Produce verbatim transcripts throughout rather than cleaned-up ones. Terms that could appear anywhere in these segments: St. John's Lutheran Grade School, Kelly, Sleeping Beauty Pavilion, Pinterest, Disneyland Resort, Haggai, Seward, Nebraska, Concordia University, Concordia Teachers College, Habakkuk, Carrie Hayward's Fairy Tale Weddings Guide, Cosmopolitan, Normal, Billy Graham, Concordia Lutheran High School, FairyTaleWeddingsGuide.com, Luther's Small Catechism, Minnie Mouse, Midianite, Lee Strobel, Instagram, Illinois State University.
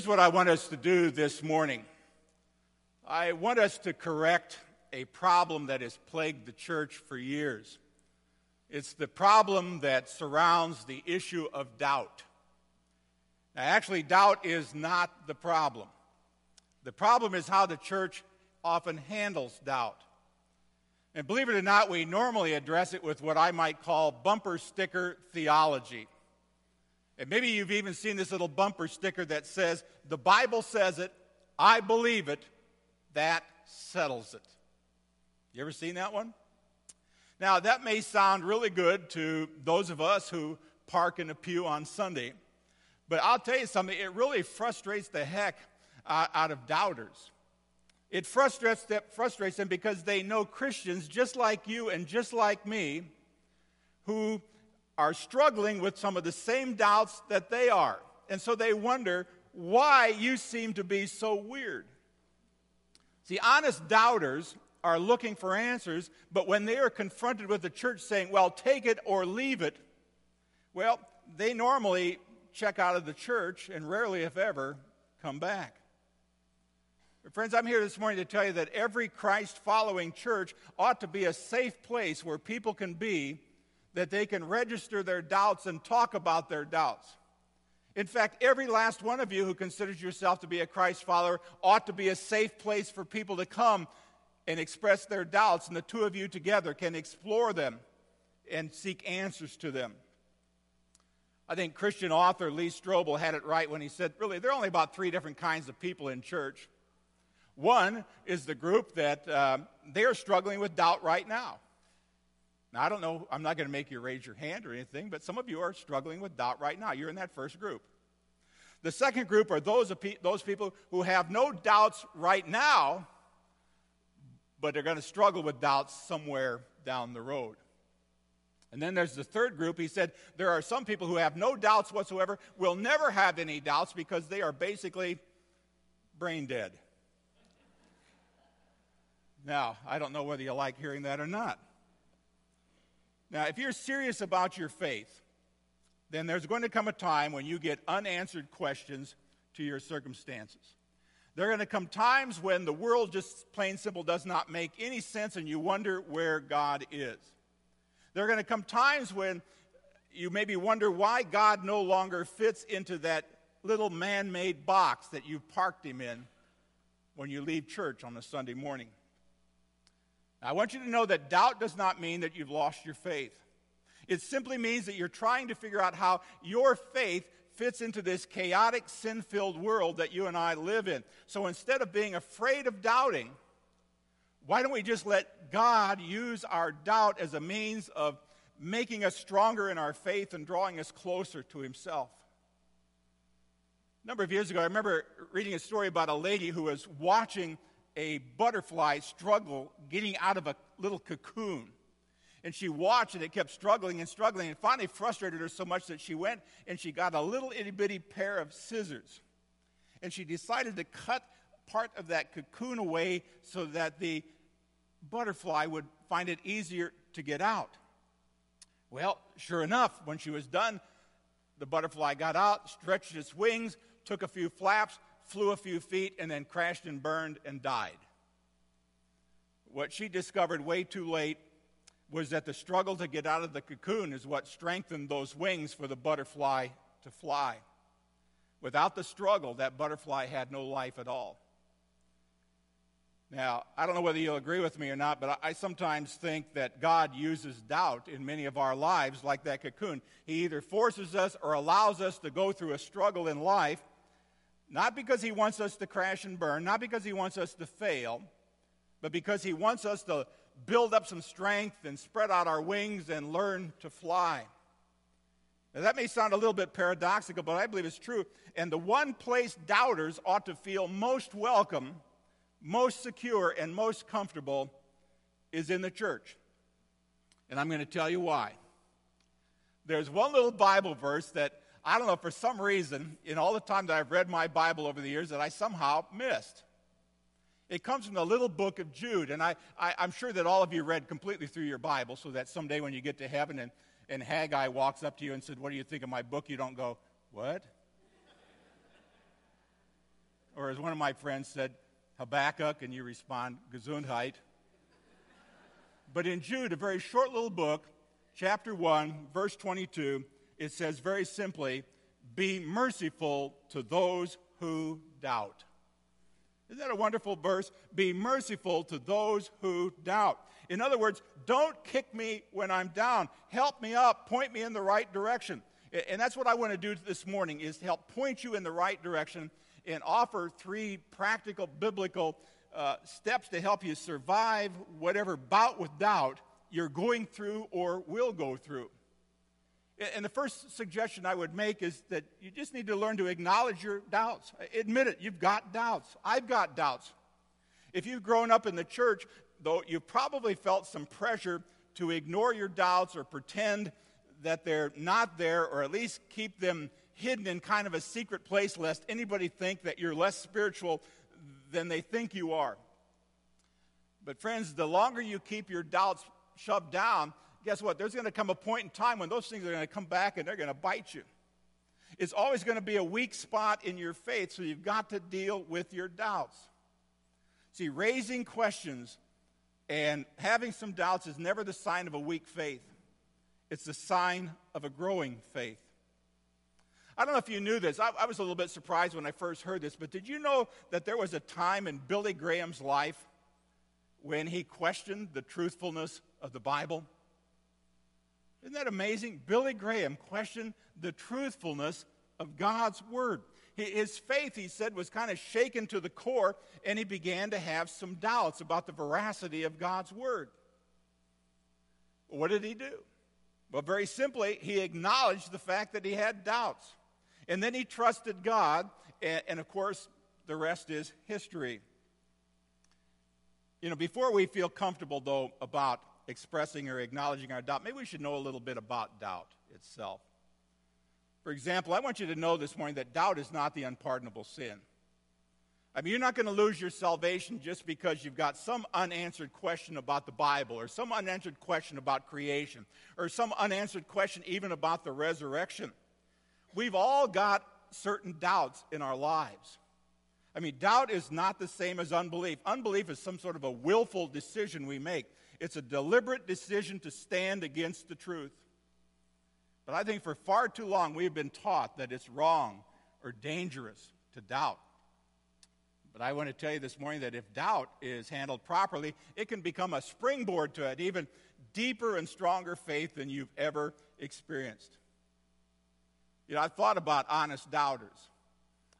Here's what I want us to do this morning. I want us to correct a problem that has plagued the church for years. It's the problem that surrounds the issue of doubt. Now, actually, doubt is not the problem. The problem is how the church often handles doubt. And believe it or not, we normally address it with what I might call bumper sticker theology. And maybe you've even seen this little bumper sticker that says, "The Bible says it, I believe it, that settles it." You ever seen that one? Now, that may sound really good to those of us who park in a pew on Sunday, but I'll tell you something, it really frustrates the heck uh, out of doubters. It frustrates them, frustrates them because they know Christians just like you and just like me who are struggling with some of the same doubts that they are. And so they wonder why you seem to be so weird. See, honest doubters are looking for answers, but when they are confronted with the church saying, well, take it or leave it, well, they normally check out of the church and rarely, if ever, come back. Friends, I'm here this morning to tell you that every Christ-following church ought to be a safe place where people can be, that they can register their doubts and talk about their doubts. In fact, every last one of you who considers yourself to be a Christ follower ought to be a safe place for people to come and express their doubts, and the two of you together can explore them and seek answers to them. I think Christian author Lee Strobel had it right when he said, really, there are only about three different kinds of people in church. One is the group that uh, they are struggling with doubt right now. Now, I don't know, I'm not going to make you raise your hand or anything, but some of you are struggling with doubt right now. You're in that first group. The second group are those, those people who have no doubts right now, but they're going to struggle with doubts somewhere down the road. And then there's the third group. He said there are some people who have no doubts whatsoever, will never have any doubts because they are basically brain dead. Now, I don't know whether you like hearing that or not. Now, if you're serious about your faith, then there's going to come a time when you get unanswered questions to your circumstances. There are going to come times when the world just plain simple does not make any sense and you wonder where God is. There are going to come times when you maybe wonder why God no longer fits into that little man-made box that you've parked him in when you leave church on a Sunday morning. I want you to know that doubt does not mean that you've lost your faith. It simply means that you're trying to figure out how your faith fits into this chaotic, sin-filled world that you and I live in. So instead of being afraid of doubting, why don't we just let God use our doubt as a means of making us stronger in our faith and drawing us closer to himself? A number of years ago, I remember reading a story about a lady who was watching a butterfly struggle getting out of a little cocoon. And she watched and it kept struggling and struggling and finally frustrated her so much that she went and she got a little itty-bitty pair of scissors. And she decided to cut part of that cocoon away so that the butterfly would find it easier to get out. Well, sure enough, when she was done, the butterfly got out, stretched its wings, took a few flaps, flew a few feet, and then crashed and burned and died. What she discovered way too late was that the struggle to get out of the cocoon is what strengthened those wings for the butterfly to fly. Without the struggle, that butterfly had no life at all. Now, I don't know whether you'll agree with me or not, but I sometimes think that God uses doubt in many of our lives like that cocoon. He either forces us or allows us to go through a struggle in life, not because he wants us to crash and burn, not because he wants us to fail, but because he wants us to build up some strength and spread out our wings and learn to fly. Now, that may sound a little bit paradoxical, but I believe it's true. And the one place doubters ought to feel most welcome, most secure, and most comfortable is in the church. And I'm going to tell you why. There's one little Bible verse that I don't know, for some reason, in all the time that I've read my Bible over the years, that I somehow missed. It comes from the little book of Jude, and I, I, I'm sure that all of you read completely through your Bible, so that someday when you get to heaven and, and Haggai walks up to you and said, "What do you think of my book?" you don't go, "What?" or as one of my friends said, Habakkuk, and you respond, Gesundheit. But in Jude, a very short little book, chapter one, verse twenty-two, it says very simply, be merciful to those who doubt. Isn't that a wonderful verse? Be merciful to those who doubt. In other words, don't kick me when I'm down. Help me up. Point me in the right direction. And that's what I want to do this morning, is to help point you in the right direction and offer three practical biblical uh, steps to help you survive whatever bout with doubt you're going through or will go through. And the first suggestion I would make is that you just need to learn to acknowledge your doubts. Admit it, you've got doubts. I've got doubts. If you've grown up in the church, though, you've probably felt some pressure to ignore your doubts or pretend that they're not there, or at least keep them hidden in kind of a secret place, lest anybody think that you're less spiritual than they think you are. But friends, the longer you keep your doubts shoved down, guess what? There's going to come a point in time when those things are going to come back and they're going to bite you. It's always going to be a weak spot in your faith, so you've got to deal with your doubts. See, raising questions and having some doubts is never the sign of a weak faith. It's the sign of a growing faith. I don't know if you knew this. I, I was a little bit surprised when I first heard this, but did you know that there was a time in Billy Graham's life when he questioned the truthfulness of the Bible? Isn't that amazing? Billy Graham questioned the truthfulness of God's Word. His faith, he said, was kind of shaken to the core, and he began to have some doubts about the veracity of God's Word. What did he do? Well, very simply, he acknowledged the fact that he had doubts. And then he trusted God, and, and of course, the rest is history. You know, before we feel comfortable, though, about expressing or acknowledging our doubt, maybe we should know a little bit about doubt itself. For example, I want you to know this morning that doubt is not the unpardonable sin. I mean, you're not going to lose your salvation just because you've got some unanswered question about the Bible, or some unanswered question about creation, or some unanswered question even about the resurrection. We've all got certain doubts in our lives. I mean, doubt is not the same as unbelief. Unbelief is some sort of a willful decision we make. It's a deliberate decision to stand against the truth. But I think for far too long we've been taught that it's wrong or dangerous to doubt. But I want to tell you this morning that if doubt is handled properly, it can become a springboard to an even deeper and stronger faith than you've ever experienced. You know, I've thought about honest doubters.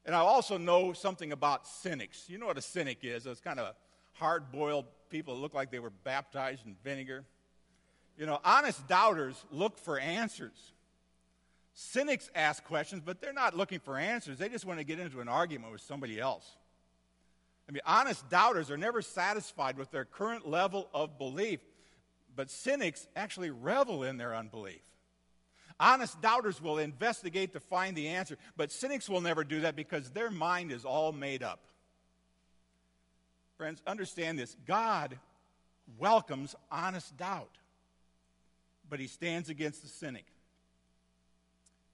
And I also know something about cynics. You know what a cynic is. It's kind of a hard-boiled people that look like they were baptized in vinegar. You know, honest doubters look for answers. Cynics ask questions, but they're not looking for answers. They just want to get into an argument with somebody else. I mean, honest doubters are never satisfied with their current level of belief, but cynics actually revel in their unbelief. Honest doubters will investigate to find the answer, but cynics will never do that because their mind is all made up. Friends, understand this. God welcomes honest doubt, but he stands against the cynic.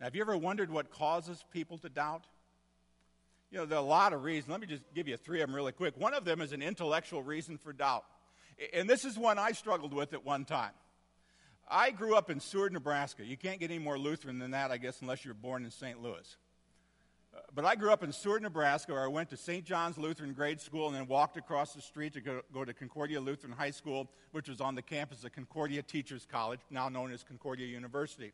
Now, have you ever wondered what causes people to doubt? You know, there are a lot of reasons. Let me just give you three of them really quick. One of them is an intellectual reason for doubt. And this is one I struggled with at one time. I grew up in Seward, Nebraska. You can't get any more Lutheran than that, I guess, unless you were born in Saint Louis. But I grew up in Seward, Nebraska, where I went to Saint John's Lutheran Grade School and then walked across the street to go, go to Concordia Lutheran High School, which was on the campus of Concordia Teachers College, now known as Concordia University.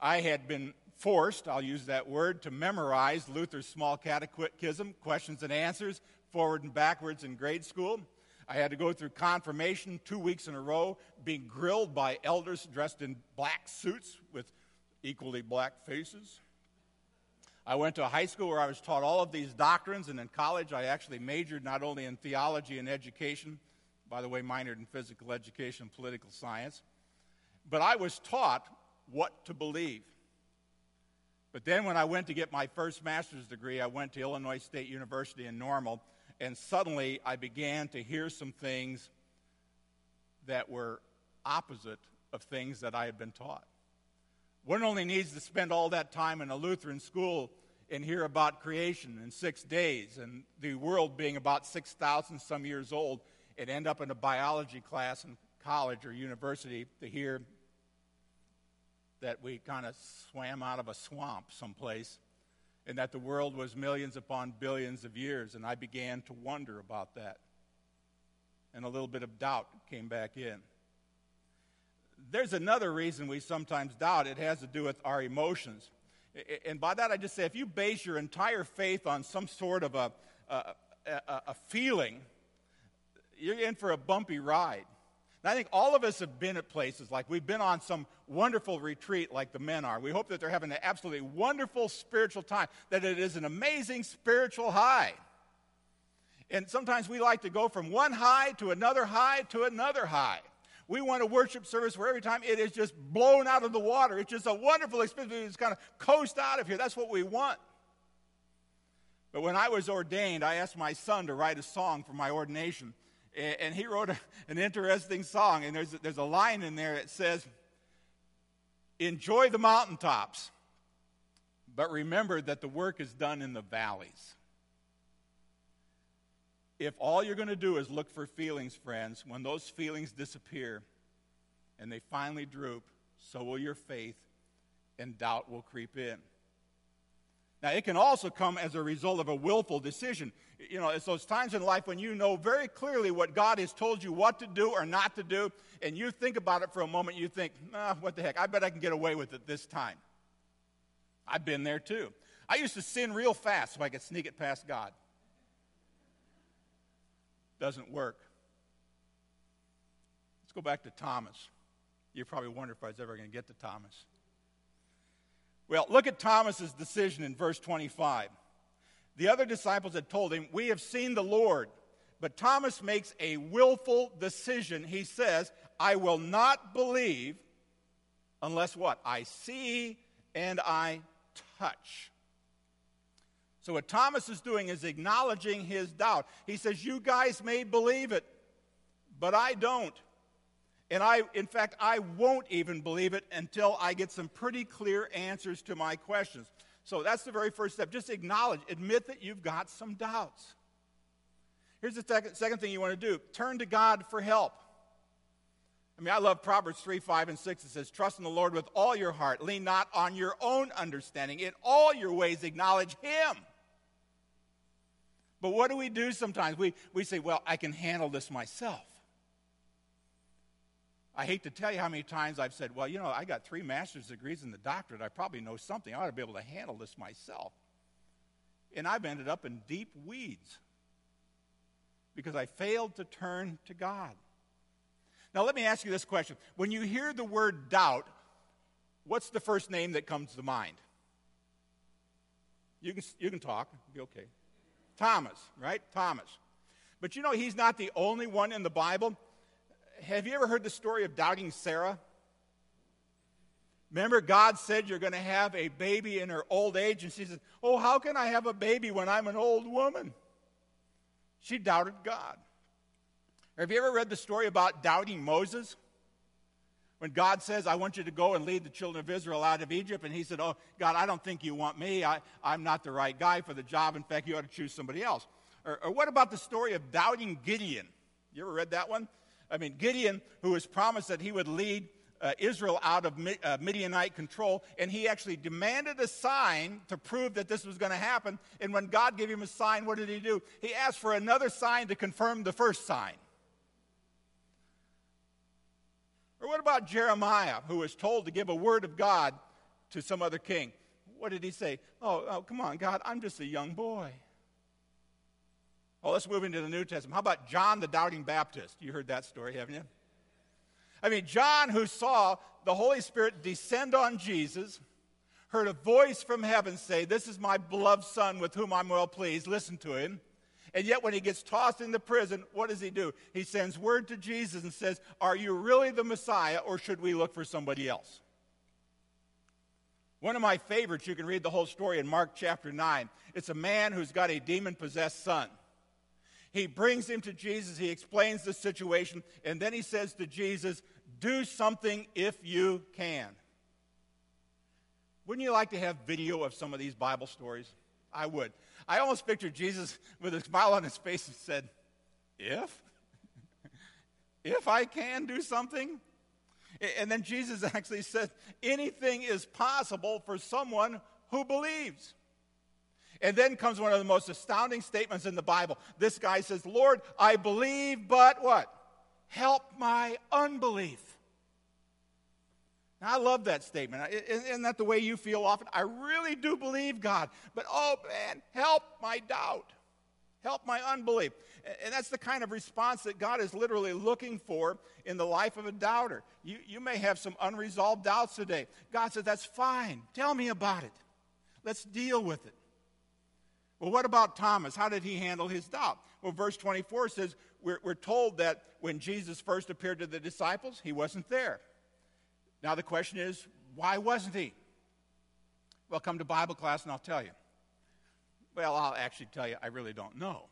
I had been forced, I'll use that word, to memorize Luther's Small Catechism, questions and answers, forward and backwards in grade school. I had to go through confirmation two weeks in a row, being grilled by elders dressed in black suits with equally black faces. I went to a high school where I was taught all of these doctrines, and in college I actually majored not only in theology and education, by the way, minored in physical education and political science, but I was taught what to believe. But then when I went to get my first master's degree, I went to Illinois State University in Normal, and suddenly I began to hear some things that were opposite of things that I had been taught. One only needs to spend all that time in a Lutheran school and hear about creation in six days and the world being about six thousand some years old and end up in a biology class in college or university to hear that we kind of swam out of a swamp someplace and that the world was millions upon billions of years. And I began to wonder about that. And a little bit of doubt came back in. There's another reason we sometimes doubt. It has to do with our emotions. And by that I just say, if you base your entire faith on some sort of a, a, a, a feeling, you're in for a bumpy ride. And I think all of us have been at places like we've been on some wonderful retreat like the men are. We hope that they're having an absolutely wonderful spiritual time, that it is an amazing spiritual high. And sometimes we like to go from one high to another high to another high. We want a worship service where every time it is just blown out of the water. It's just a wonderful experience. We just kind of coast out of here. That's what we want. But when I was ordained, I asked my son to write a song for my ordination. And he wrote a, an interesting song. And there's, there's a line in there that says, "Enjoy the mountaintops, but remember that the work is done in the valleys." If all you're going to do is look for feelings, friends, when those feelings disappear and they finally droop, so will your faith, and doubt will creep in. Now, it can also come as a result of a willful decision. You know, it's those times in life when you know very clearly what God has told you what to do or not to do, and you think about it for a moment, you think, ah, what the heck, I bet I can get away with it this time. I've been there too. I used to sin real fast so I could sneak it past God. Doesn't work. Let's go back to Thomas. You probably wonder if I was ever going to get to Thomas. Well, look at Thomas's decision in verse twenty-five. The other disciples had told him, "We have seen the Lord." But Thomas makes a willful decision. He says, "I will not believe unless what? I see and I touch." So what Thomas is doing is acknowledging his doubt. He says, you guys may believe it, but I don't. And I, in fact, I won't even believe it until I get some pretty clear answers to my questions. So that's the very first step. Just acknowledge, admit that you've got some doubts. Here's the second, second thing you want to do. Turn to God for help. I mean, I love Proverbs three, five, and six. It says, trust in the Lord with all your heart. Lean not on your own understanding. In all your ways acknowledge Him. But what do we do sometimes? We, we say, well, I can handle this myself. I hate to tell you how many times I've said, well, you know, I got three master's degrees and the doctorate. I probably know something. I ought to be able to handle this myself. And I've ended up in deep weeds because I failed to turn to God. Now, let me ask you this question. When you hear the word doubt, what's the first name that comes to mind? You can, you can talk. It'll be okay. Thomas, right? Thomas. But you know, he's not the only one in the Bible. Have you ever heard the story of doubting Sarah? Remember, God said you're going to have a baby in her old age, and she said, oh, how can I have a baby when I'm an old woman? She doubted God. Or have you ever read the story about doubting Moses? When God says, I want you to go and lead the children of Israel out of Egypt, and he said, oh, God, I don't think you want me. I, I'm not the right guy for the job. In fact, you ought to choose somebody else. Or, or what about the story of doubting Gideon? You ever read that one? I mean, Gideon, who was promised that he would lead uh, Israel out of Mi- uh, Midianite control, and he actually demanded a sign to prove that this was going to happen. And when God gave him a sign, what did he do? He asked for another sign to confirm the first sign. Or what about Jeremiah, who was told to give a word of God to some other king? What did he say? Oh, oh come on, God, I'm just a young boy. Oh, let's move into the New Testament. How about John the Doubting Baptist? You heard that story, haven't you? I mean, John, who saw the Holy Spirit descend on Jesus, heard a voice from heaven say, this is my beloved Son with whom I'm well pleased. Listen to him. And yet when he gets tossed into prison, what does he do? He sends word to Jesus and says, are you really the Messiah, or should we look for somebody else? One of my favorites, you can read the whole story in Mark chapter nine. It's a man who's got a demon-possessed son. He brings him to Jesus. He explains the situation. And then he says to Jesus, do something if you can. Wouldn't you like to have video of some of these Bible stories? I would. I almost pictured Jesus with a smile on his face and said, if? If I can do something? And then Jesus actually said, anything is possible for someone who believes. And then comes one of the most astounding statements in the Bible. This guy says, Lord, I believe, but what? Help my unbelief. Now, I love that statement. Isn't that the way you feel often? I really do believe God, but oh man, help my doubt. Help my unbelief. And that's the kind of response that God is literally looking for in the life of a doubter. You, you may have some unresolved doubts today. God says, that's fine. Tell me about it. Let's deal with it. Well, what about Thomas? How did he handle his doubt? Well, verse twenty-four says, we're, we're told that when Jesus first appeared to the disciples, he wasn't there. Now the question is, why wasn't he? Well, come to Bible class and I'll tell you. Well, I'll actually tell you, I really don't know.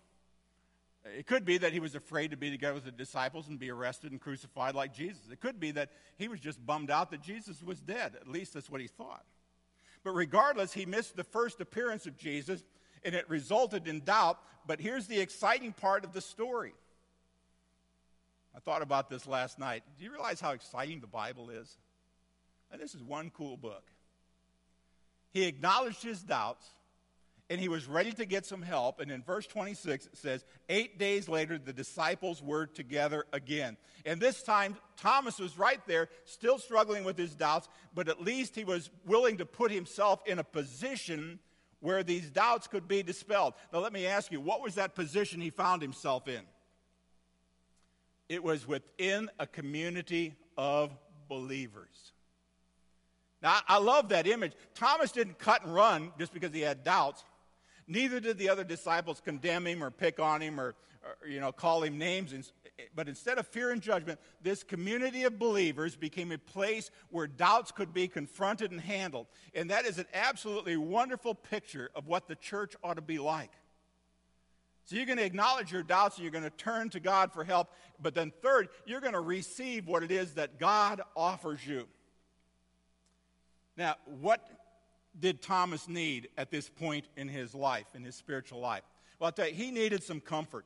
It could be that he was afraid to be together with the disciples and be arrested and crucified like Jesus. It could be that he was just bummed out that Jesus was dead. At least that's what he thought. But regardless, he missed the first appearance of Jesus, and it resulted in doubt. But here's the exciting part of the story. I thought about this last night. Do you realize how exciting the Bible is? And this is one cool book. He acknowledged his doubts, and he was ready to get some help. And in verse twenty-six, it says, eight days later, the disciples were together again. And this time, Thomas was right there, still struggling with his doubts, but at least he was willing to put himself in a position where these doubts could be dispelled. Now, let me ask you, what was that position he found himself in? It was within a community of believers. Now, I love that image. Thomas didn't cut and run just because he had doubts. Neither did the other disciples condemn him or pick on him or, or you know, call him names. But instead of fear and judgment, this community of believers became a place where doubts could be confronted and handled. And that is an absolutely wonderful picture of what the church ought to be like. So you're going to acknowledge your doubts and you're going to turn to God for help. But then third, you're going to receive what it is that God offers you. Now, what did Thomas need at this point in his life, in his spiritual life? Well, I'll tell you, he needed some comfort.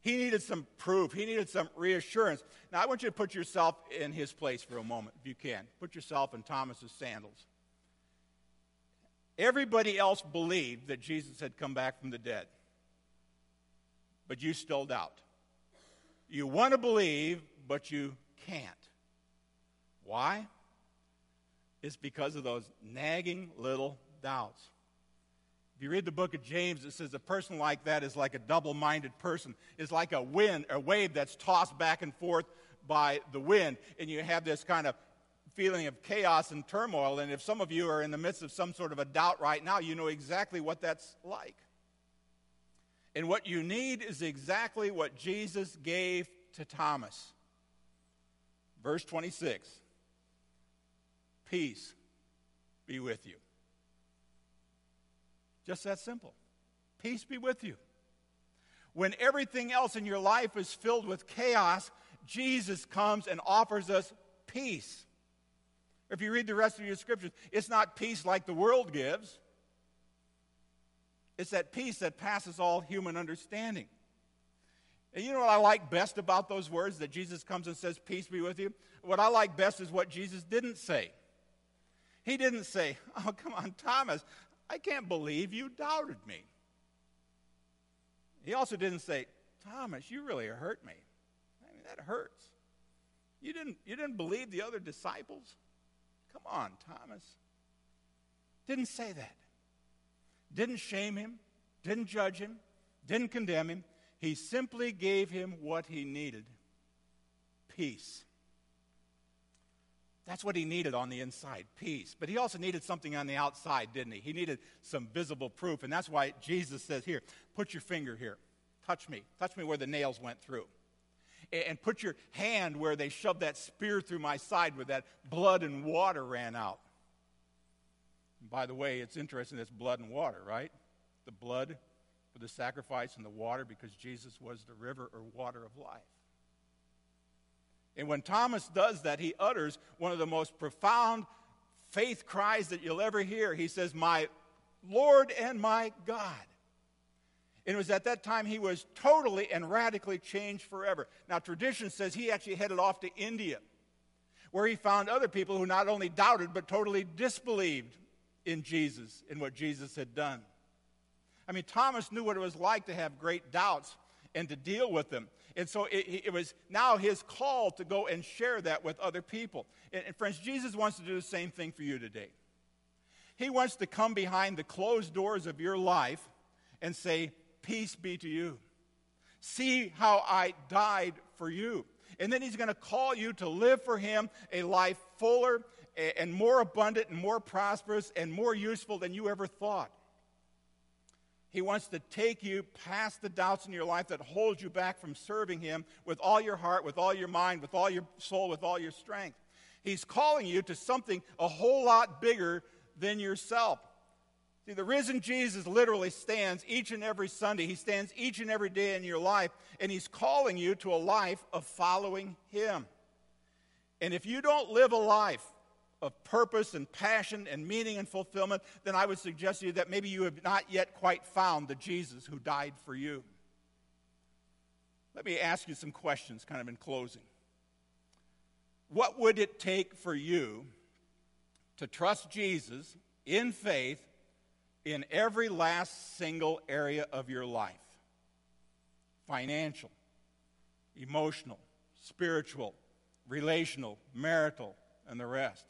He needed some proof. He needed some reassurance. Now, I want you to put yourself in his place for a moment, if you can. Put yourself in Thomas's sandals. Everybody else believed that Jesus had come back from the dead, but you still doubt. You want to believe, but you can't. Why? It's because of those nagging little doubts. If you read the book of James, it says a person like that is like a double-minded person. It's like a wind, a wave that's tossed back and forth by the wind. And you have this kind of feeling of chaos and turmoil. And if some of you are in the midst of some sort of a doubt right now, you know exactly what that's like. And what you need is exactly what Jesus gave to Thomas. Verse twenty-six. Peace be with you. Just that simple. Peace be with you. When everything else in your life is filled with chaos, Jesus comes and offers us peace. If you read the rest of your scriptures, it's not peace like the world gives. It's that peace that passes all human understanding. And you know what I like best about those words that Jesus comes and says, peace be with you? What I like best is what Jesus didn't say. He didn't say, oh, come on, Thomas, I can't believe you doubted me. He also didn't say, Thomas, you really hurt me. I mean, that hurts. You didn't, you didn't believe the other disciples? Come on, Thomas. Didn't say that. Didn't shame him. Didn't judge him. Didn't condemn him. He simply gave him what he needed. Peace. That's what he needed on the inside, peace. But he also needed something on the outside, didn't he? He needed some visible proof, and that's why Jesus says, here, put your finger here. Touch me. Touch me where the nails went through. And put your hand where they shoved that spear through my side where that blood and water ran out. And by the way, it's interesting, it's blood and water, right? The blood for the sacrifice and the water because Jesus was the river or water of life. And when Thomas does that, he utters one of the most profound faith cries that you'll ever hear. He says, "My Lord and my God." And it was at that time he was totally and radically changed forever. Now, tradition says he actually headed off to India, where he found other people who not only doubted but totally disbelieved in Jesus, in what Jesus had done. I mean, Thomas knew what it was like to have great doubts and to deal with them. And so it, it was now his call to go and share that with other people. And, and friends, Jesus wants to do the same thing for you today. He wants to come behind the closed doors of your life and say, "Peace be to you. See how I died for you." And then he's going to call you to live for him a life fuller and more abundant and more prosperous and more useful than you ever thought. He wants to take you past the doubts in your life that hold you back from serving him with all your heart, with all your mind, with all your soul, with all your strength. He's calling you to something a whole lot bigger than yourself. See, the risen Jesus literally stands each and every Sunday. He stands each and every day in your life, and he's calling you to a life of following him. And if you don't live a life of purpose and passion and meaning and fulfillment, then I would suggest to you that maybe you have not yet quite found the Jesus who died for you. Let me ask you some questions kind of in closing. What would it take for you to trust Jesus in faith in every last single area of your life? Financial, emotional, spiritual, relational, marital, and the rest.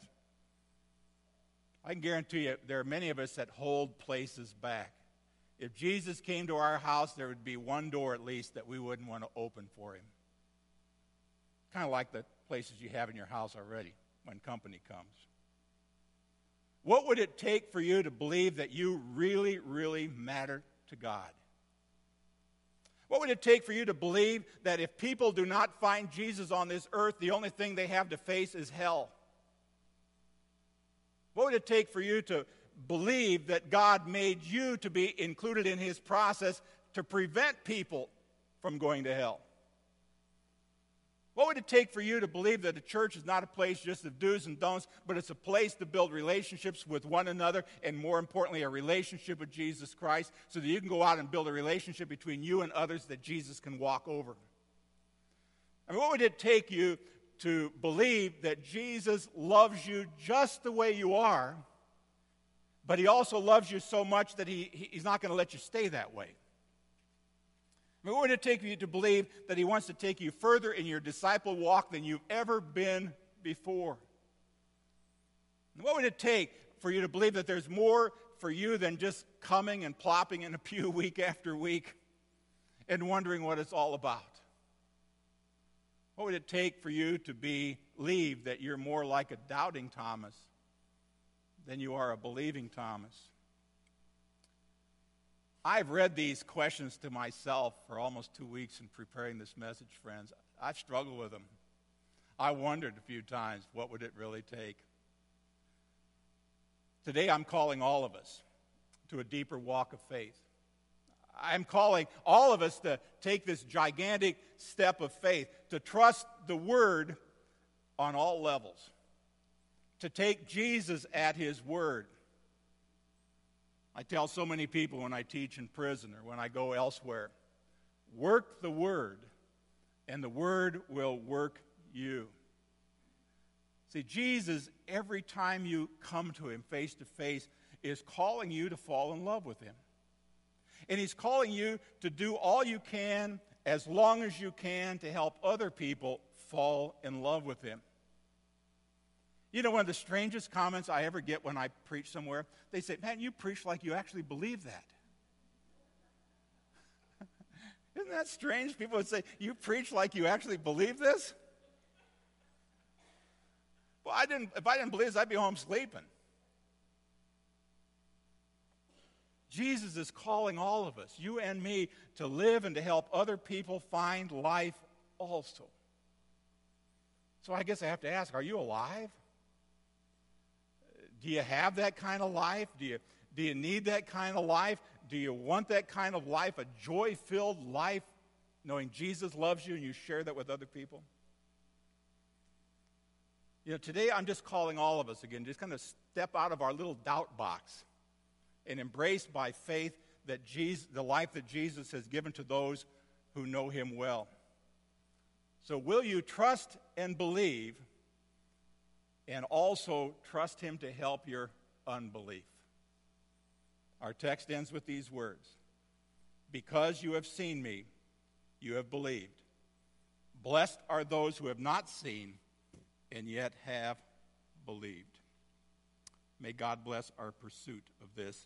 I can guarantee you there are many of us that hold places back. If Jesus came to our house, there would be one door at least that we wouldn't want to open for him. Kind of like the places you have in your house already when company comes. What would it take for you to believe that you really, really matter to God? What would it take for you to believe that if people do not find Jesus on this earth, the only thing they have to face is hell? What would it take for you to believe that God made you to be included in his process to prevent people from going to hell? What would it take for you to believe that a church is not a place just of do's and don'ts, but it's a place to build relationships with one another, and more importantly, a relationship with Jesus Christ, so that you can go out and build a relationship between you and others that Jesus can walk over? I mean, what would it take you to believe that Jesus loves you just the way you are, but he also loves you so much that he, he's not going to let you stay that way? I mean, what would it take you to believe that he wants to take you further in your disciple walk than you've ever been before? And what would it take for you to believe that there's more for you than just coming and plopping in a pew week after week and wondering what it's all about? What would it take for you to believe that you're more like a doubting Thomas than you are a believing Thomas? I've read these questions to myself for almost two weeks in preparing this message, friends. I've struggled with them. I wondered a few times, what would it really take? Today I'm calling all of us to a deeper walk of faith. I'm calling all of us to take this gigantic step of faith, to trust the Word on all levels, to take Jesus at his word. I tell so many people when I teach in prison or when I go elsewhere, work the Word, and the Word will work you. See, Jesus, every time you come to him face to face, is calling you to fall in love with him. And he's calling you to do all you can, as long as you can, to help other people fall in love with him. You know, one of the strangest comments I ever get when I preach somewhere, they say, "Man, you preach like you actually believe that." Isn't that strange? People would say, "You preach like you actually believe this?" Well, I didn't, if I didn't believe this, I'd be home sleeping. Jesus is calling all of us, you and me, to live and to help other people find life also. So I guess I have to ask, are you alive? Do you have that kind of life? Do you, do you need that kind of life? Do you want that kind of life, a joy-filled life, knowing Jesus loves you and you share that with other people? You know, today I'm just calling all of us again, just kind of step out of our little doubt box and embrace by faith that Jesus, the life that Jesus has given to those who know him well. So will you trust and believe and also trust him to help your unbelief? Our text ends with these words. Because you have seen me, you have believed. Blessed are those who have not seen and yet have believed. May God bless our pursuit of this